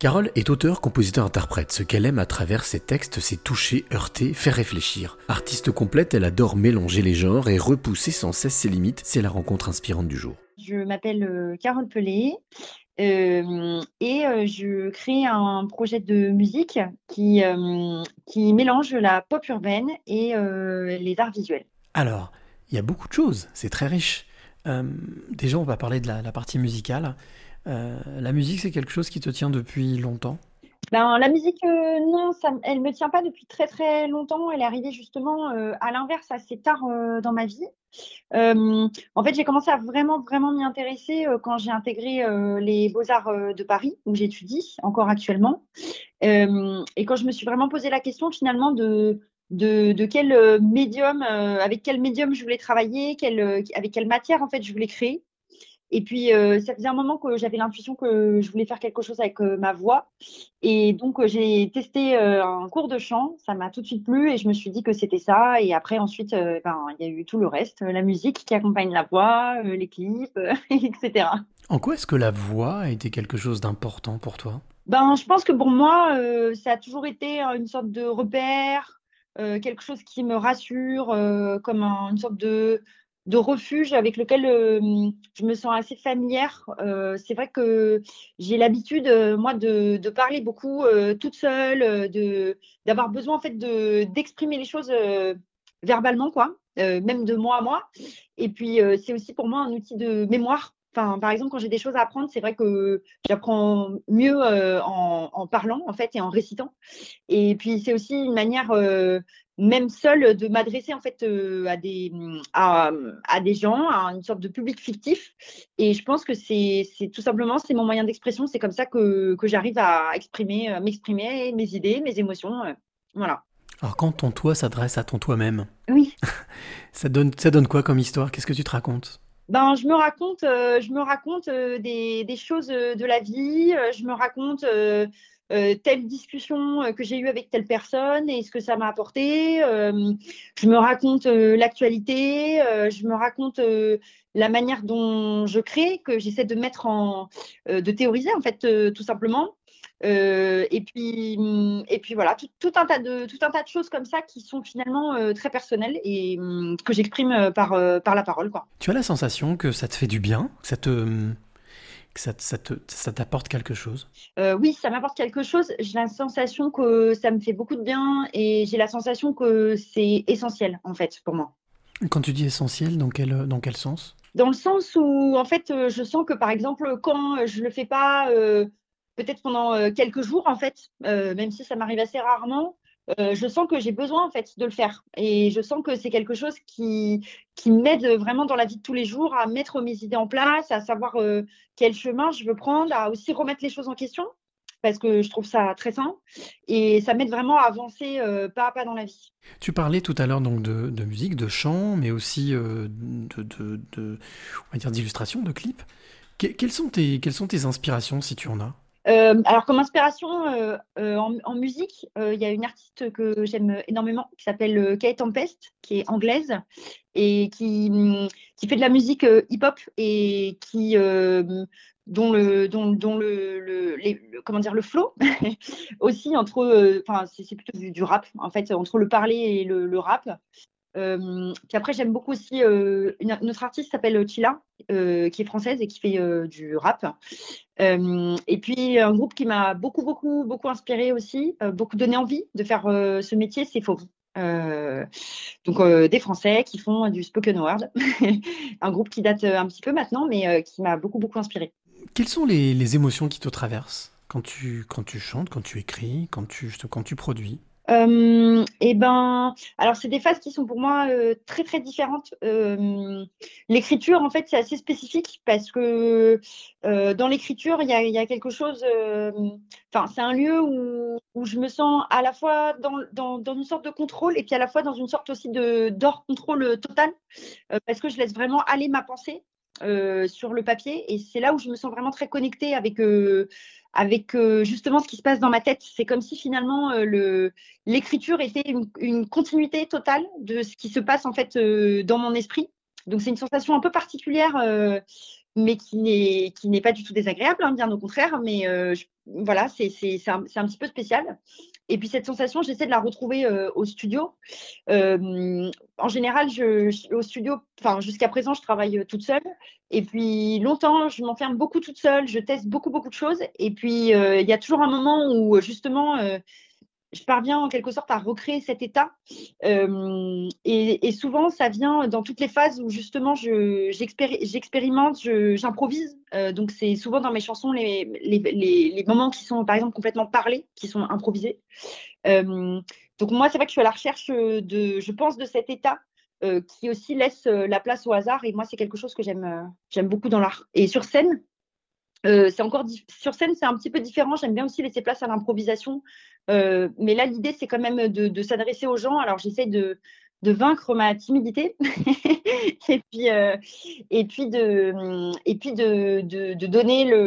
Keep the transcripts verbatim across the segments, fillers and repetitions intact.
Carole est auteure, compositeur, interprète. Ce qu'elle aime à travers ses textes, c'est toucher, heurter, faire réfléchir. Artiste complète, elle adore mélanger les genres et repousser sans cesse ses limites. C'est la rencontre inspirante du jour. Je m'appelle Carole Pelé euh, et je crée un projet de musique qui, euh, qui mélange la pop urbaine et euh, les arts visuels. Alors, il y a beaucoup de choses, c'est très riche. Euh, déjà, on va parler de la, la partie musicale. Euh, la musique, c'est quelque chose qui te tient depuis longtemps ? Ben, la musique, euh, non, ça, elle ne me tient pas depuis très très longtemps. Elle est arrivée justement euh, à l'inverse assez tard euh, dans ma vie. Euh, en fait, j'ai commencé à vraiment vraiment m'y intéresser euh, quand j'ai intégré euh, les Beaux-Arts euh, de Paris, où j'étudie encore actuellement. Euh, et quand je me suis vraiment posé la question finalement de... De, de quel médium, euh, avec quel médium je voulais travailler, quel, euh, avec quelle matière en fait je voulais créer. Et puis euh, ça faisait un moment que j'avais l'intuition que je voulais faire quelque chose avec euh, ma voix. Et donc euh, j'ai testé euh, un cours de chant, ça m'a tout de suite plu et je me suis dit que c'était ça. Et après ensuite, euh, ben, il y a eu tout le reste, la musique qui accompagne la voix, euh, les clips, euh, et cetera. En quoi est-ce que la voix a été quelque chose d'important pour toi ? Ben, je pense que pour moi, euh, ça a toujours été une sorte de repère. Euh, quelque chose qui me rassure, euh, comme un, une sorte de, de refuge avec lequel euh, je me sens assez familière. Euh, c'est vrai que j'ai l'habitude, euh, moi, de, de parler beaucoup euh, toute seule, euh, de, d'avoir besoin en fait, de, d'exprimer les choses euh, verbalement, quoi, euh, même de moi à moi. Et puis, euh, c'est aussi pour moi un outil de mémoire. Enfin, par exemple, quand j'ai des choses à apprendre, c'est vrai que j'apprends mieux euh, en, en parlant en fait et en récitant. Et puis c'est aussi une manière, euh, même seule, de m'adresser en fait euh, à des à, à des gens, à une sorte de public fictif. Et je pense que c'est c'est tout simplement c'est mon moyen d'expression. C'est comme ça que que j'arrive à exprimer, à m'exprimer mes idées, mes émotions, euh, voilà. Alors quand ton toi s'adresse à ton toi-même, oui, ça donne ça donne quoi comme histoire ? Qu'est-ce que tu te racontes ? Ben, je me raconte, euh, je me raconte euh, des, des choses euh, de la vie, euh, je me raconte euh, euh, telle discussion euh, que j'ai eue avec telle personne et ce que ça m'a apporté, euh, je me raconte euh, l'actualité, euh, je me raconte euh, la manière dont je crée, que j'essaie de mettre en, euh, de théoriser en fait euh, tout simplement. Euh, et puis, et puis voilà, tout, tout un tas de, tout un tas de choses comme ça qui sont finalement euh, très personnelles et euh, que j'exprime par, euh, par la parole, quoi. Tu as la sensation que ça te fait du bien, que ça te, que ça, ça te, ça t'apporte quelque chose ? euh, Oui, ça m'apporte quelque chose. J'ai la sensation que ça me fait beaucoup de bien et j'ai la sensation que c'est essentiel en fait pour moi. Quand tu dis essentiel, dans quel, dans quel sens ? Dans le sens où en fait, je sens que par exemple, quand je le fais pas. Euh, peut-être pendant quelques jours, en fait, euh, même si ça m'arrive assez rarement, euh, je sens que j'ai besoin, en fait, de le faire. Et je sens que c'est quelque chose qui, qui m'aide vraiment dans la vie de tous les jours à mettre mes idées en place, à savoir euh, quel chemin je veux prendre, à aussi remettre les choses en question, parce que je trouve ça très sain. Et ça m'aide vraiment à avancer euh, pas à pas dans la vie. Tu parlais tout à l'heure donc, de, de musique, de chant, mais aussi euh, de, de, de, on va dire, d'illustration, de clips. Que, quelles sont tes, quelles sont tes inspirations, si tu en as ? Euh, alors comme inspiration euh, euh, en, en musique, il euh, y a une artiste que j'aime énormément qui s'appelle Kate Tempest, qui est anglaise et qui, qui fait de la musique euh, hip-hop et qui euh, dont le dont, dont le, le, les, le comment dire le flow aussi entre enfin euh, c'est, c'est plutôt du, du rap en fait entre le parler et le, le rap. Euh, puis après j'aime beaucoup aussi euh, une, une autre artiste qui s'appelle Chilla euh, qui est française et qui fait euh, du rap euh, et puis un groupe qui m'a beaucoup beaucoup beaucoup inspirée aussi euh, beaucoup donné envie de faire euh, ce métier, c'est Fauve euh, donc euh, des Français qui font du spoken word un groupe qui date un petit peu maintenant mais euh, qui m'a beaucoup beaucoup inspirée. Quelles sont les, les émotions qui te traversent quand tu, quand tu chantes, quand tu écris, quand tu, quand tu produis? Euh, et ben, alors c'est des phases qui sont pour moi euh, très très différentes. Euh, l'écriture en fait c'est assez spécifique parce que euh, dans l'écriture il y a, y a quelque chose. Enfin euh, c'est un lieu où, où je me sens à la fois dans, dans dans une sorte de contrôle et puis à la fois dans une sorte aussi de d'hors contrôle total euh, parce que je laisse vraiment aller ma pensée. Euh, sur le papier et c'est là où je me sens vraiment très connectée avec, euh, avec euh, justement ce qui se passe dans ma tête. C'est comme si finalement euh, le, l'écriture était une, une continuité totale de ce qui se passe en fait euh, dans mon esprit. Donc c'est une sensation un peu particulière euh, mais qui n'est qui n'est pas du tout désagréable, hein, bien au contraire. Mais euh, je, voilà, c'est c'est c'est un, c'est un petit peu spécial. Et puis cette sensation, j'essaie de la retrouver euh, au studio. Euh, en général, je, je au studio, enfin jusqu'à présent, je travaille toute seule. Et puis longtemps, je m'enferme beaucoup toute seule. Je teste beaucoup beaucoup de choses. Et puis il euh, y a toujours un moment où justement. Euh, Je parviens en quelque sorte à recréer cet état euh, et, et souvent ça vient dans toutes les phases où justement je, j'expéri- j'expérimente, je, j'improvise. Euh, donc c'est souvent dans mes chansons les, les, les, les moments qui sont par exemple complètement parlés, qui sont improvisés. Euh, donc moi c'est vrai que je suis à la recherche de, je pense, de cet état euh, qui aussi laisse la place au hasard, et moi c'est quelque chose que j'aime, euh, j'aime beaucoup dans l'art. Et sur scène, Euh, c'est encore diff- sur scène, c'est un petit peu différent. J'aime bien aussi laisser place à l'improvisation, euh, mais là l'idée c'est quand même de, de s'adresser aux gens. Alors j'essaie de, de vaincre ma timidité et puis euh, et puis de et puis de, de, de donner le,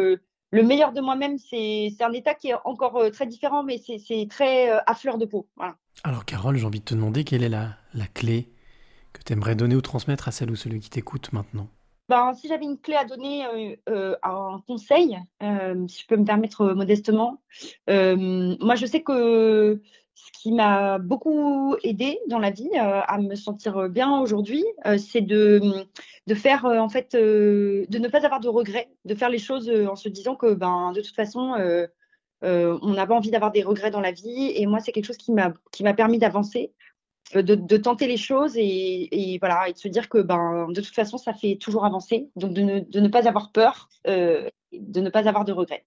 le meilleur de moi-même. C'est, c'est un état qui est encore très différent, mais c'est, c'est très à fleur de peau. Voilà. Alors Carole, j'ai envie de te demander quelle est la, la clé que tu aimerais donner ou transmettre à celle ou celui qui t'écoute maintenant. Ben, si j'avais une clé à donner, euh, euh, un conseil, euh, si je peux me permettre euh, modestement, euh, moi je sais que ce qui m'a beaucoup aidée dans la vie euh, à me sentir bien aujourd'hui, euh, c'est de, de faire euh, en fait, euh, de ne pas avoir de regrets, de faire les choses euh, en se disant que ben, de toute façon, euh, euh, on n'a pas envie d'avoir des regrets dans la vie. Et moi c'est quelque chose qui m'a, qui m'a permis d'avancer. De, de tenter les choses et, et voilà, et de se dire que ben de toute façon ça fait toujours avancer, donc de ne, de ne pas avoir peur, euh, de ne pas avoir de regrets.